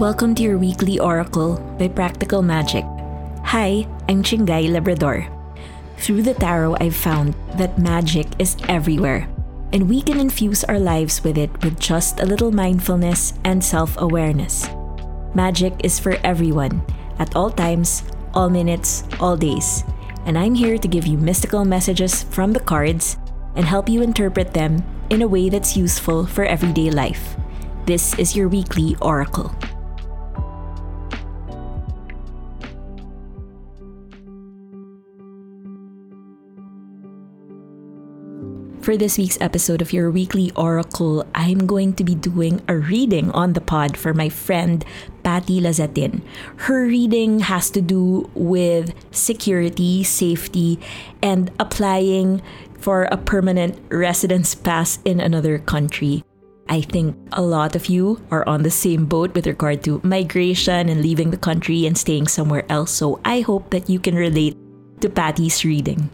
Welcome to your weekly oracle by Practical Magic. Hi, I'm Chinggay Labrador. Through the tarot, I've found that magic is everywhere, and we can infuse our lives with it with just a little mindfulness and self-awareness. Magic is for everyone, at all times, all minutes, all days. And I'm here to give you mystical messages from the cards and help you interpret them in a way that's useful for everyday life. This is your weekly oracle. For this week's episode of your weekly oracle, I'm going to be doing a reading on the pod for my friend Patty Lazatin. Her reading has to do with security, safety, and applying for a permanent residence pass in another country. I think a lot of you are on the same boat with regard to migration and leaving the country and staying somewhere else, so I hope that you can relate to Patty's reading.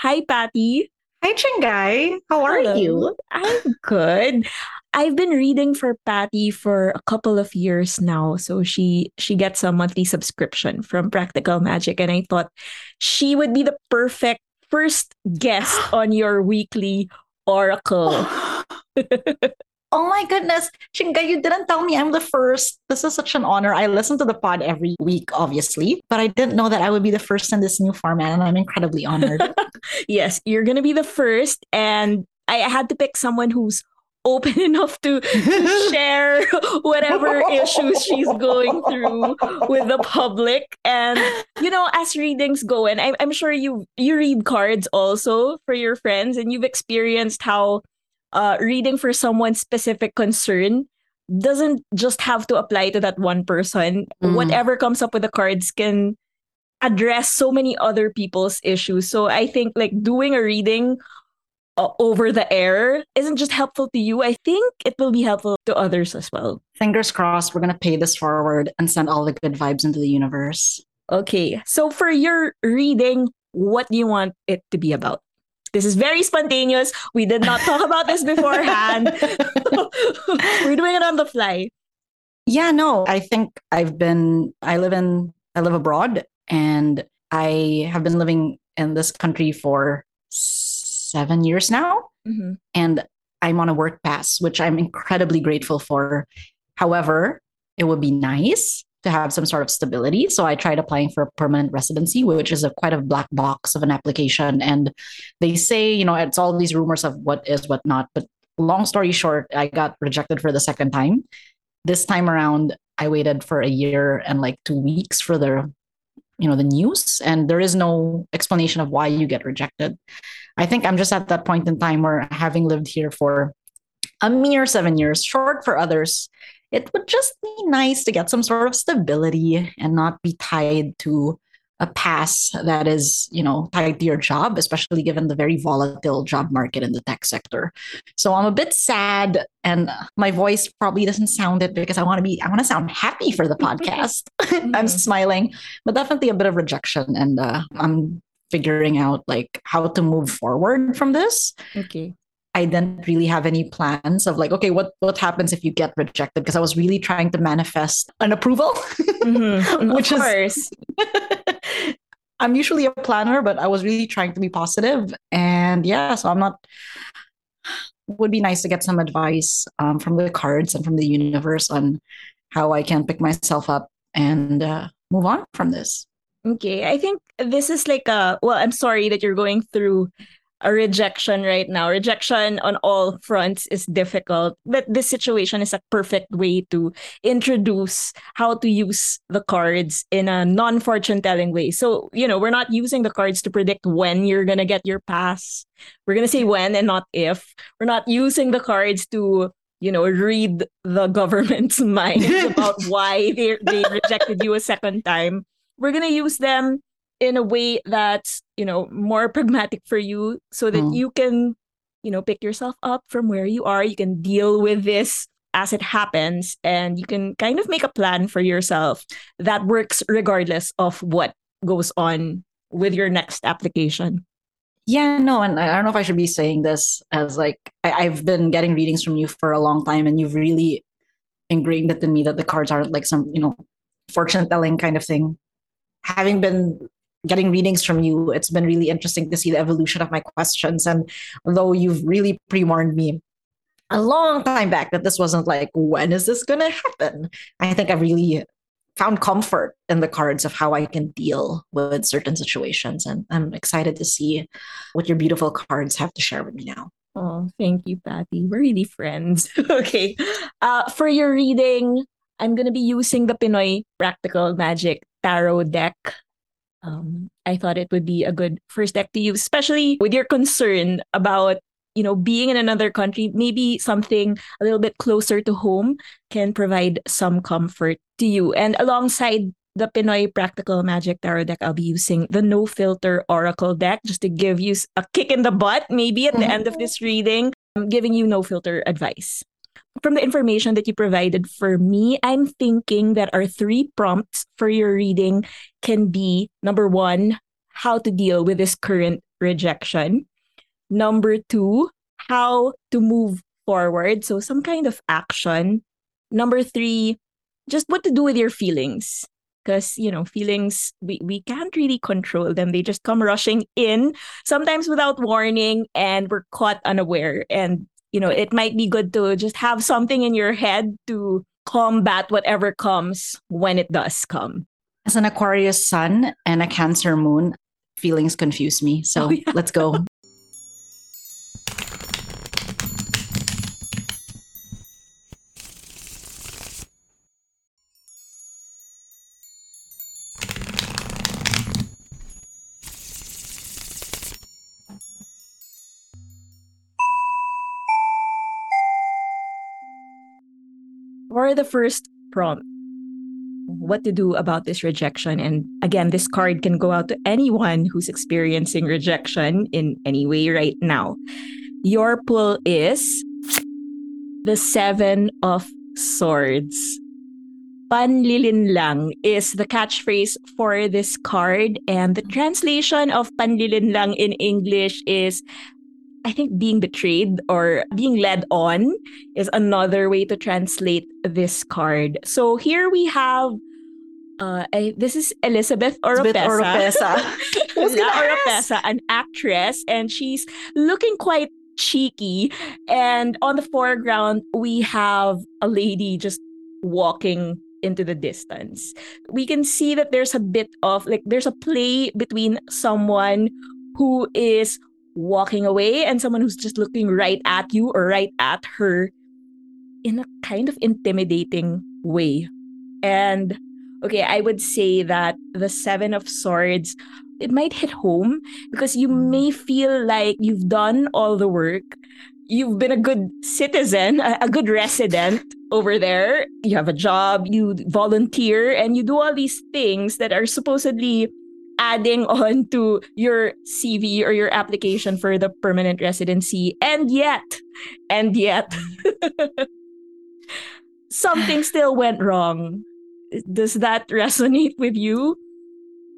Hi, Patty. Hi, Chinggay. How are you? I'm good. I've been reading for Patty for a couple of years now. So she gets a monthly subscription from Practical Magic. And I thought she would be the perfect first guest on your weekly oracle. Oh my goodness. Chinggay, you didn't tell me I'm the first. This is such an honor. I listen to the pod every week, obviously. But I didn't know that I would be the first in this new format. And I'm incredibly honored. Yes, you're going to be the first. And I had to pick someone who's open enough to share whatever issues she's going through with the public. And, you know, as readings go, and I'm sure you read cards also for your friends, and you've experienced how reading for someone's specific concern doesn't just have to apply to that one person. Whatever comes up with the cards can address so many other people's issues. So I think like doing a reading over the air isn't just helpful to you. I think it will be helpful to others as well. Fingers crossed, we're going to pay this forward and send all the good vibes into the universe. Okay, so for your reading, what do you want it to be about? This is very spontaneous. We did not talk about this beforehand. We're doing it on the fly. Yeah, no, I think I live abroad, and I have been living in this country for 7 years now. Mm-hmm. And I'm on a work pass, which I'm incredibly grateful for. However, it would be nice to have some sort of stability. So I tried applying for a permanent residency, which is quite a black box of an application. And they say, you know, it's all these rumors of what is, what not. But long story short, I got rejected for the second time. This time around, I waited for a year and like 2 weeks for the news. And there is no explanation of why you get rejected. I think I'm just at that point in time where, having lived here for a mere 7 years, short for others, it would just be nice to get some sort of stability and not be tied to a pass that is, you know, tied to your job, especially given the very volatile job market in the tech sector. So I'm a bit sad, and my voice probably doesn't sound it because I want to sound happy for the podcast. I'm smiling, but definitely a bit of rejection, and I'm figuring out like how to move forward from this. Okay. I didn't really have any plans of like, okay, what happens if you get rejected? Because I was really trying to manifest an approval, which of course. Is, I'm usually a planner, but I was really trying to be positive. And yeah, so would be nice to get some advice from the cards and from the universe on how I can pick myself up and move on from this. Okay. I think this is like I'm sorry that you're going through a rejection right now. Rejection on all fronts is difficult, but this situation is a perfect way to introduce how to use the cards in a non-fortune telling way. So, you know, we're not using the cards to predict when you're going to get your pass. We're going to say when and not if. We're not using the cards to, you know, read the government's mind about why they rejected you a second time. We're going to use them in a way that's, you know, more pragmatic for you, so that you can, you know, pick yourself up from where you are. You can deal with this as it happens, and you can kind of make a plan for yourself that works regardless of what goes on with your next application. Yeah, no, and I don't know if I should be saying this as like, I've been getting readings from you for a long time, and you've really ingrained that in me, that the cards aren't like some, you know, fortune telling kind of thing. Having been getting readings from you, it's been really interesting to see the evolution of my questions. And though you've really pre-warned me a long time back that this wasn't like, when is this going to happen? I think I really found comfort in the cards of how I can deal with certain situations. And I'm excited to see what your beautiful cards have to share with me now. Oh, thank you, Patty. We're really friends. Okay. For your reading, I'm going to be using the Pinoy Practical Magic Tarot Deck. I thought it would be a good first deck to use, especially with your concern about, you know, being in another country. Maybe something a little bit closer to home can provide some comfort to you. And alongside the Pinoy Practical Magic Tarot Deck, I'll be using the No Filter Oracle Deck, just to give you a kick in the butt, maybe at the end of this reading. I'm giving you no filter advice. From the information that you provided for me, I'm thinking that our three prompts for your reading can be, 1, how to deal with this current rejection. 2, how to move forward, so some kind of action. 3, just what to do with your feelings. Because, you know, feelings, we can't really control them. They just come rushing in, sometimes without warning, and we're caught unaware. And, you know, it might be good to just have something in your head to combat whatever comes when it does come. As an Aquarius sun and a Cancer moon, feelings confuse me. So Let's go. For the first prompt, what to do about this rejection. And again, this card can go out to anyone who's experiencing rejection in any way right now. Your pull is the 7 of Swords. Panlilinlang is the catchphrase for this card. And the translation of panlilinlang in English is, I think, being betrayed or being led on is another way to translate this card. So here we have, this is Elizabeth Oropesa. Oropesa, an actress, and she's looking quite cheeky. And on the foreground, we have a lady just walking into the distance. We can see that there's a bit of, like, there's a play between someone who is walking away and someone who's just looking right at you or right at her in a kind of intimidating way. And okay, I would say that the 7 of Swords, it might hit home because you may feel like you've done all the work. You've been a good citizen, a good resident over there. You have a job, you volunteer, and you do all these things that are supposedly adding on to your CV or your application for the permanent residency. And yet, something still went wrong. Does that resonate with you?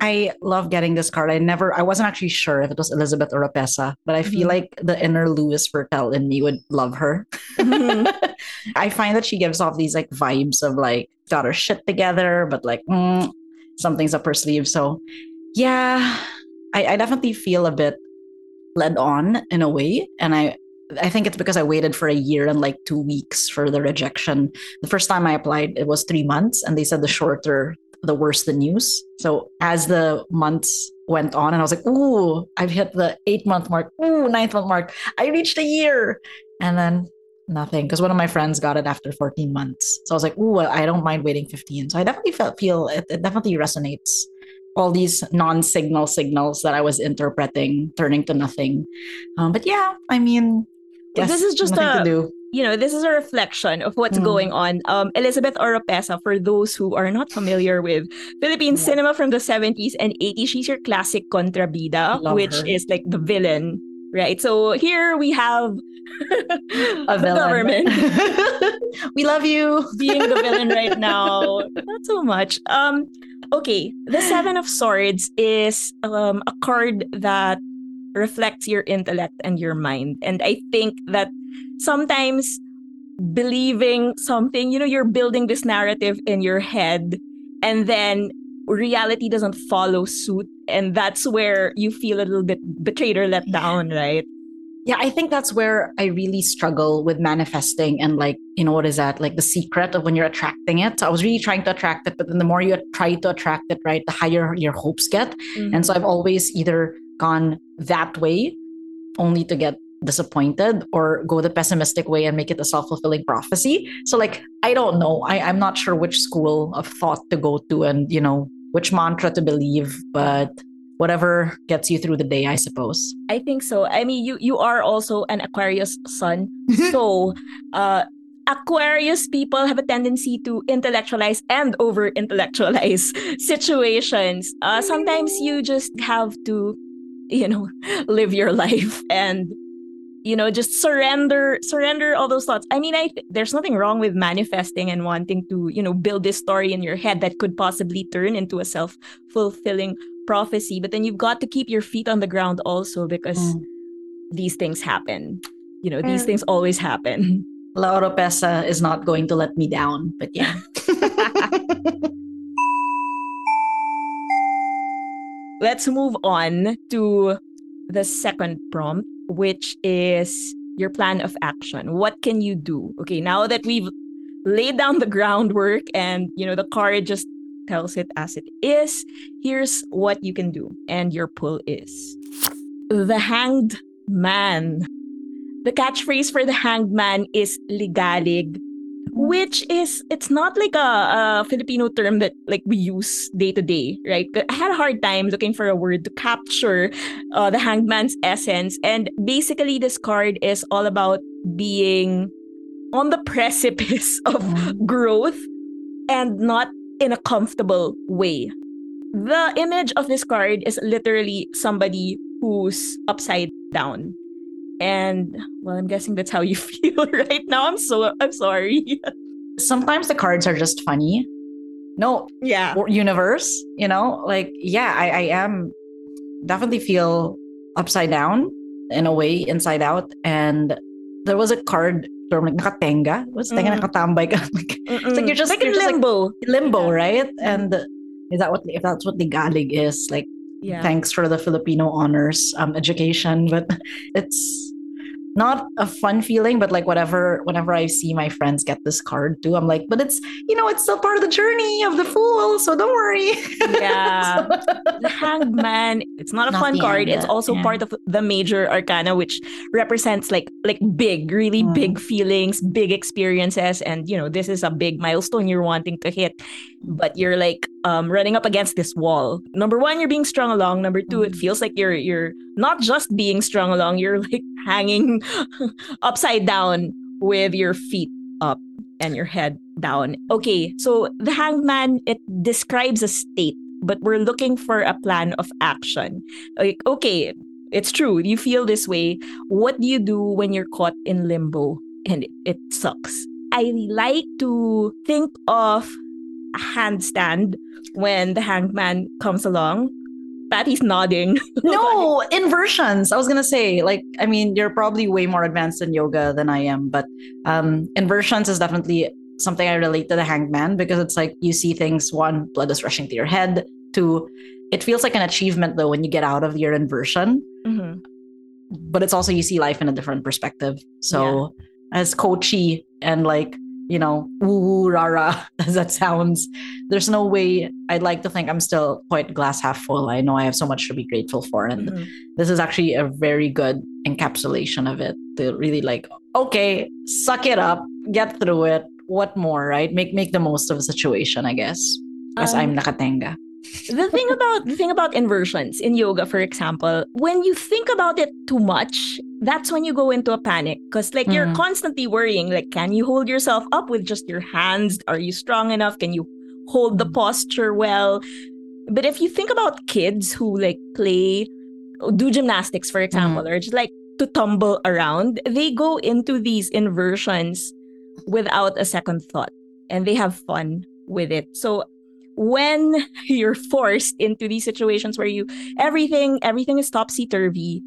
I love getting this card. I wasn't actually sure if it was Elizabeth Oropesa, but I feel like the inner Louis Fertel in me would love her. I find that she gives off these like vibes of like, got her shit together, but like, something's up her sleeve. So yeah, I definitely feel a bit led on in a way. And I think it's because I waited for a year and like 2 weeks for the rejection. The first time I applied, it was 3 months. And they said the shorter, the worse the news. So as the months went on and I was like, ooh, I've hit the 8-month mark. Ooh, 9th-month mark. I reached a year. And then nothing. Because one of my friends got it after 14 months. So I was like, ooh, I don't mind waiting 15. So I definitely feel it definitely resonates. All these non-signal signals that I was interpreting turning to nothing. But yeah, I mean, this is just this is a reflection of what's going on. Elizabeth Oropesa, for those who are not familiar with Philippine cinema from the 70s and 80s, she's your classic kontrabida, which is like the villain, right? So here we have a villain. Government. We love you. Being the villain right now. Not so much. Okay, the 7 of Swords is a card that reflects your intellect and your mind. And I think that sometimes believing something. You know, you're building this narrative in your head, and then reality doesn't follow suit, and that's where you feel a little bit betrayed or let down, right? Yeah, I think that's where I really struggle with manifesting and, like, you know, what is that? Like the secret of when you're attracting it. So I was really trying to attract it, but then the more you try to attract it, right, the higher your hopes get. Mm-hmm. And so I've always either gone that way only to get disappointed, or go the pessimistic way and make it a self-fulfilling prophecy. So, like, I don't know. I'm not sure which school of thought to go to and, you know, which mantra to believe, but whatever gets you through the day, I suppose. I think so. I mean, you are also an Aquarius sun. So Aquarius people have a tendency to intellectualize and over-intellectualize situations. Sometimes you just have to, you know, live your life and, you know, just surrender all those thoughts. I mean, there's nothing wrong with manifesting and wanting to, you know, build this story in your head that could possibly turn into a self-fulfilling prophecy. But then you've got to keep your feet on the ground also, because these things happen. You know, these things always happen. La Oropesa is not going to let me down, but yeah. Let's move on to the second prompt, which is your plan of action. What can you do? Okay, now that we've laid down the groundwork and, you know, the card just tells it as it is, here's what you can do. And your pull is the Hanged Man. The catchphrase for the Hanged Man is ligalig, which is, it's not like a Filipino term that, like, we use day to day, right? I had a hard time looking for a word to capture the Hanged Man's essence. And basically, this card is all about being on the precipice of growth and not in a comfortable way. The image of this card is literally somebody who's upside down. And, well, I'm guessing that's how you feel right now. I'm sorry. Sometimes the cards are just funny. No. Yeah. Or universe, you know, like, yeah, I am definitely feel upside down in a way, inside out. And there was a card term like nakatenga. What's tenga nakatambay ka? It's like you're just like in limbo. Like, limbo, right? And if that's what ligalig is, like, yeah. Thanks for the Filipino honors education, but it's not a fun feeling. But, like, whenever I see my friends get this card too, I'm like, but it's, you know, it's still part of the journey of the fool, so don't worry. Yeah. The Hanged Man, it's not a fun card. It's also part of the major arcana, which represents like big, really big feelings, big experiences, and, you know, this is a big milestone you're wanting to hit, but you're like running up against this wall. Number one, you're being strung along. Number two, it feels like you're not just being strung along, you're like hanging upside down with your feet up and your head down. Okay, so the Hanged Man, it describes a state, but we're looking for a plan of action. Like, okay, it's true, you feel this way. What do you do when you're caught in limbo and it sucks? I like to think of a handstand when the Hanged Man comes along. Patty's nodding. No, inversions. I was going to say, like, I mean, you're probably way more advanced in yoga than I am, but inversions is definitely something I relate to the Hanged Man, because it's like you see things, one, blood is rushing to your head, two, it feels like an achievement though when you get out of your inversion. Mm-hmm. But it's also you see life in a different perspective. So as coachy and, like, you know, woo rara as that sounds, there's no way. I'd like to think I'm still quite glass half full. I know I have so much to be grateful for, and this is actually a very good encapsulation of it. To really, like, okay, suck it up, get through it. What more, right? Make the most of a situation, I guess. As I'm nakatenga. The thing about inversions in yoga, for example, when you think about it too much, that's when you go into a panic, because, like, you're constantly worrying, like, can you hold yourself up with just your hands? Are you strong enough? Can you hold the posture well? But if you think about kids who, like, play, do gymnastics, for example, or just like to tumble around, they go into these inversions without a second thought, and they have fun with it. So when you're forced into these situations where everything is topsy-turvy,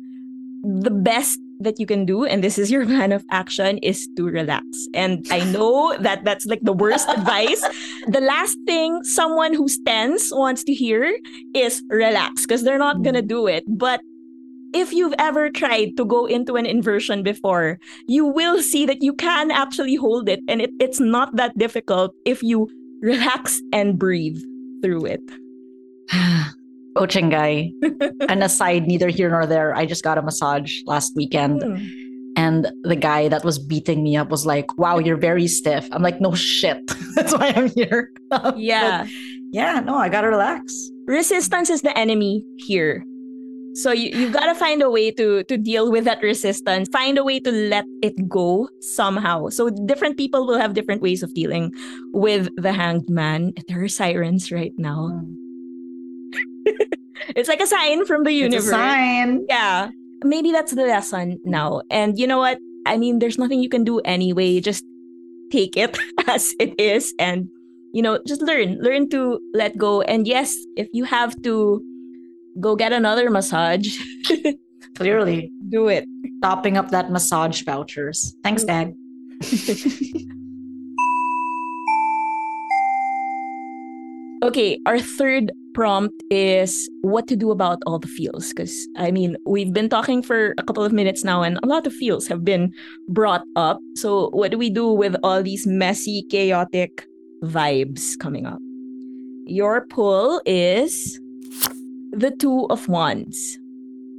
the best that you can do, and this is your plan of action, is to relax. And I know that that's like the worst advice. The last thing someone who's tense wants to hear is relax, because they're not going to do it. But if you've ever tried to go into an inversion before, you will see that you can actually hold it. And it's not that difficult if you relax and breathe through it. Oh, Chinggay. An aside, neither here nor there. I just got a massage last weekend. And the guy that was beating me up was like, wow, you're very stiff. I'm like, no shit. That's why I'm here. Yeah. No, I got to relax. Resistance is the enemy here. So you've got to find a way to deal with that resistance. Find a way to let it go somehow. So different people will have different ways of dealing with the hanged man. There are sirens right now. It's like a sign from the universe. It's a sign. Yeah. Maybe that's the lesson now. And you know what? I mean, there's nothing you can do anyway. Just take it as it is. And, you know, just learn. Learn to let go. And yes, if you have to go get another massage. Clearly. Do it. Topping up that massage vouchers. Thanks, Dad. Okay, our third prompt is what to do about all the feels. Because, I mean, we've been talking for a couple of minutes now and a lot of feels have been brought up. So what do we do with all these messy, chaotic vibes coming up? Your pull is the Two of Wands.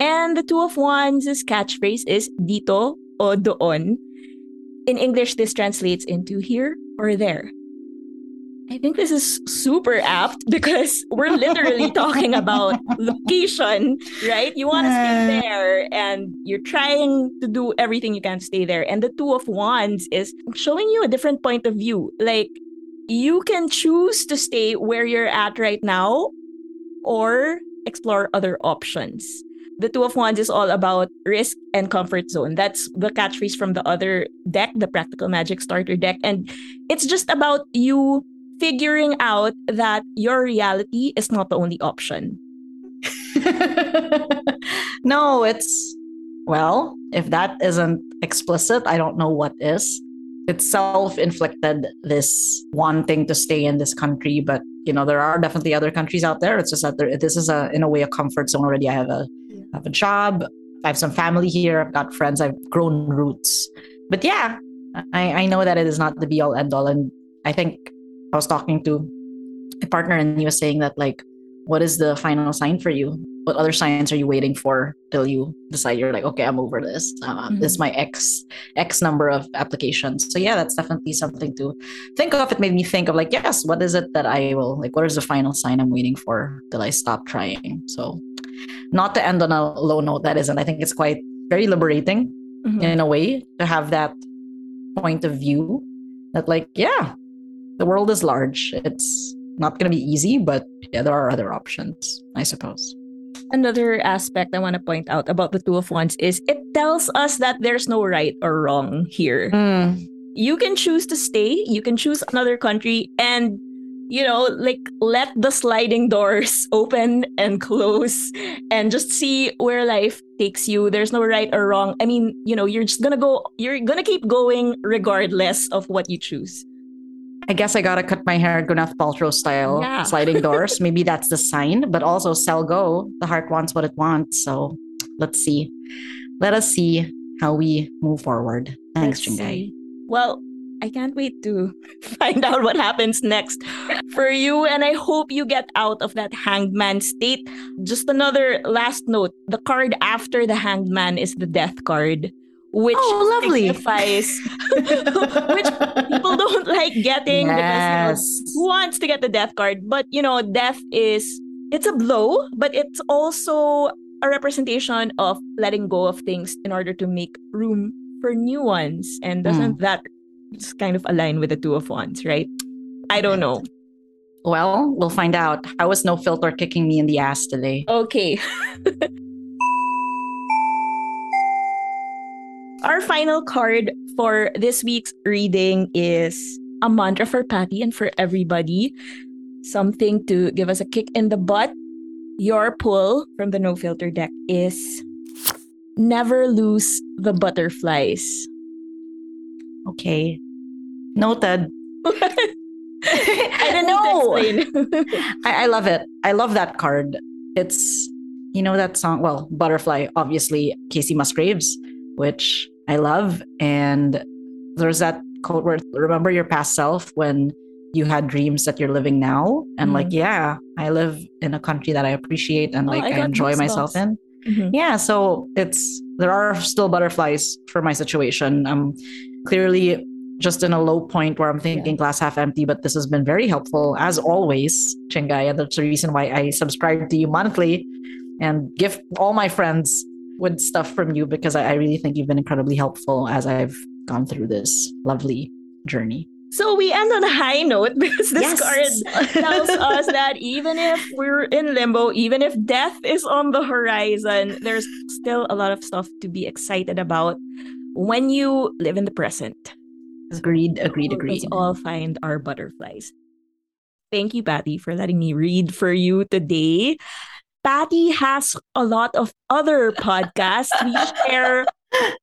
And the Two of Wands' catchphrase is dito o doon. In English, this translates into here or there. I think this is super apt because we're literally talking about location, right? You want to stay there and you're trying to do everything you can to stay there. And the Two of Wands is showing you a different point of view. Like, you can choose to stay where you're at right now or explore other options. The Two of Wands is all about risk and comfort zone. That's the catchphrase from the other deck, the Practical Magic Starter Deck. And it's just about you figuring out that your reality is not the only option. No, it's, well, if that isn't explicit, I don't know what is. It's self-inflicted, this wanting to stay in this country. But, you know, there are definitely other countries out there. It's just that this is, in a way, a comfort zone already. I have a job. I have some family here. I've got friends. I've grown roots. But yeah, I know that it is not the be-all, end-all. And I think I was talking to a partner and he was saying that, like, what is the final sign for you? What other signs are you waiting for till you decide you're like, okay, I'm over this. This is my X number of applications. So yeah, that's definitely something to think of. It made me think of, like, yes, what is it that I will, like, what is the final sign I'm waiting for till I stop trying? So not to end on a low note, that isn't. I think it's quite very liberating in a way to have that point of view that, like, yeah, the world is large. It's not going to be easy, but yeah, there are other options, I suppose. Another aspect I want to point out about the Two of Wands is it tells us that there's no right or wrong here. You can choose to stay, you can choose another country, and, you know, like, let the sliding doors open and close and just see where life takes you. There's no right or wrong. I mean, you know, you're just going to go, you're going to keep going regardless of what you choose. I guess I gotta cut my hair Gwyneth Paltrow style, sliding doors. Maybe that's the sign, but also sell go. The heart wants what it wants. So let's see. Let us see how we move forward. Thanks, Chinggay. Well, I can't wait to find out what happens next for you. And I hope you get out of that hanged man state. Just another last note. The card after the hanged man is the death card. Which signifies which people don't like getting because who wants to get the death card? But, you know, death it's a blow, but it's also a representation of letting go of things in order to make room for new ones. And doesn't that just kind of align with the Two of Wands, right? I don't know. Well, we'll find out. How is No Filter kicking me in the ass today? Okay. Our final card for this week's reading is a mantra for Patty and for everybody. Something to give us a kick in the butt. Your pull from the No Filter deck is never lose the butterflies. Okay. Noted. I don't know. I love it. I love that card. It's, you know, that song, well, Butterfly, obviously, Casey Musgraves, which I love. And there's that quote where, remember your past self when you had dreams that you're living now. And mm-hmm. like, yeah, I live in a country that I appreciate and like I enjoy myself in. Mm-hmm. Yeah. So there are still butterflies for my situation. I'm clearly just in a low point where I'm thinking glass half empty, but this has been very helpful as always, Chinggay. And that's the reason why I subscribe to you monthly and gift all my friends with stuff from you, because I really think you've been incredibly helpful as I've gone through this lovely journey. So we end on a high note because this card tells us that even if we're in limbo, even if death is on the horizon, there's still a lot of stuff to be excited about when you live in the present. Agreed. Let's all find our butterflies. Thank you, Patty, for letting me read for you today. Patty has a lot of other podcasts. We share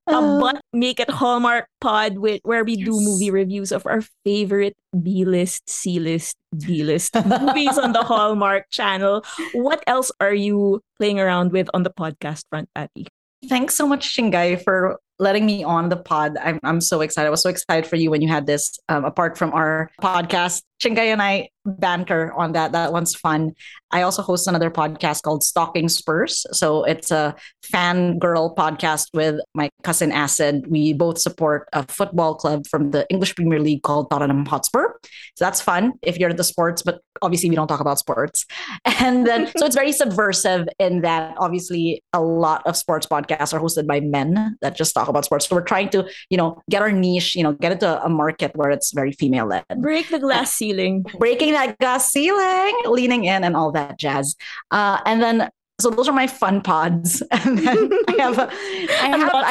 a But Make It Hallmark pod where we do movie reviews of our favorite B-list, C-list, D-list movies on the Hallmark channel. What else are you playing around with on the podcast front, Patty? Thanks so much, Chinggay, for letting me on the pod. I'm so excited. I was so excited for you when you had this, apart from our podcast. Chinggay and I banter on that. That one's fun. I also host another podcast called Stalking Spurs. So it's a fangirl podcast with my cousin Acid. We both support a football club from the English Premier League called Tottenham Hotspur. So that's fun if you're into sports, but obviously we don't talk about sports. And then, so it's very subversive in that obviously a lot of sports podcasts are hosted by men that just talk about sports. So we're trying to, you know, get our niche, you know, get into a market where it's very female led. Break the glass ceiling. Breaking that glass ceiling, leaning in and all that jazz. And then, so those are my fun pods. And then I have a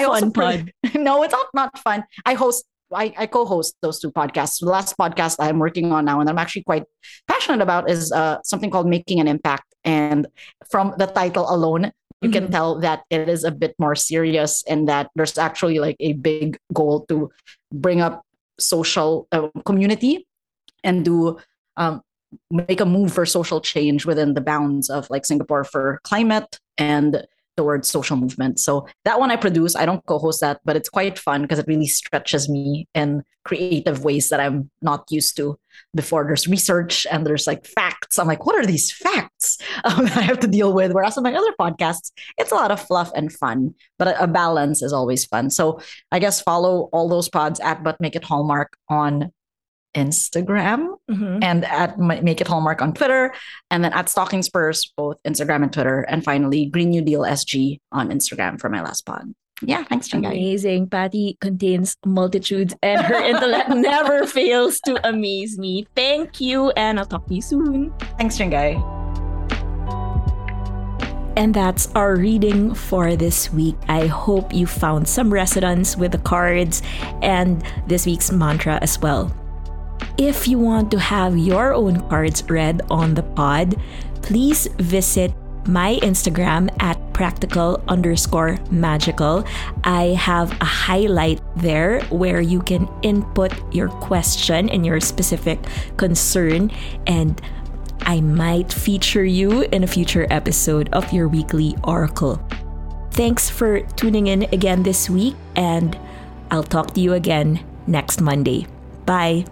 fun pod. No, it's not fun. I co-host those two podcasts. The last podcast I'm working on now and I'm actually quite passionate about is something called Making an Impact. And from the title alone, you mm-hmm. can tell that it is a bit more serious and that there's actually like a big goal to bring up social community and do make a move for social change within the bounds of like Singapore for climate and towards social movement. So that one I produce, I don't co-host that, but it's quite fun because it really stretches me in creative ways that I'm not used to before. There's research and there's like facts. I'm like, what are these facts that I have to deal with? Whereas on my other podcasts, it's a lot of fluff and fun, but a balance is always fun. So I guess follow all those pods at But Make It Hallmark on Instagram mm-hmm. and at Make It Hallmark on Twitter, and then at Stalking Spurs, both Instagram and Twitter, and finally Green New Deal SG on Instagram for my last pod. Yeah, thanks, Chinggay. Amazing. Patty contains multitudes and her intellect never fails to amaze me. Thank you, and I'll talk to you soon. Thanks, Chinggay. And that's our reading for this week. I hope you found some resonance with the cards and this week's mantra as well. If you want to have your own cards read on the pod, please visit my Instagram at practical_magical. I have a highlight there where you can input your question and your specific concern, and I might feature you in a future episode of your weekly oracle. Thanks for tuning in again this week, and I'll talk to you again next Monday. Bye!